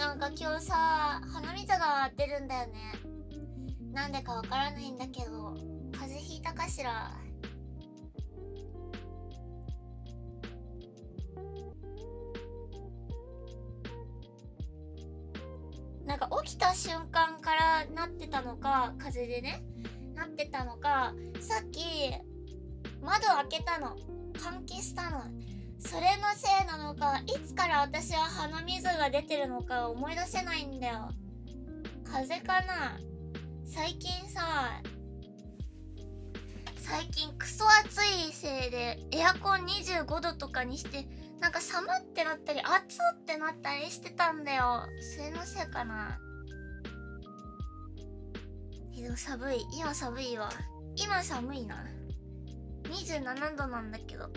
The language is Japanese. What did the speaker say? なんか今日さ、鼻水が出るんだよね。なんでかわからないんだけど、風邪ひいたかしら。なんか起きた瞬間からなってたのか、風でねなってたのか、さっき窓開けたの、換気したの、それのせいなのか、いつから私は鼻水が出てるのか思い出せないんだよ。風邪かな。最近クソ暑いせいでエアコン25度とかにして、なんか寒ってなったり暑ってなったりしてたんだよ。それのせいかな。でも寒い、今寒いわ。今寒いな。27度なんだけど。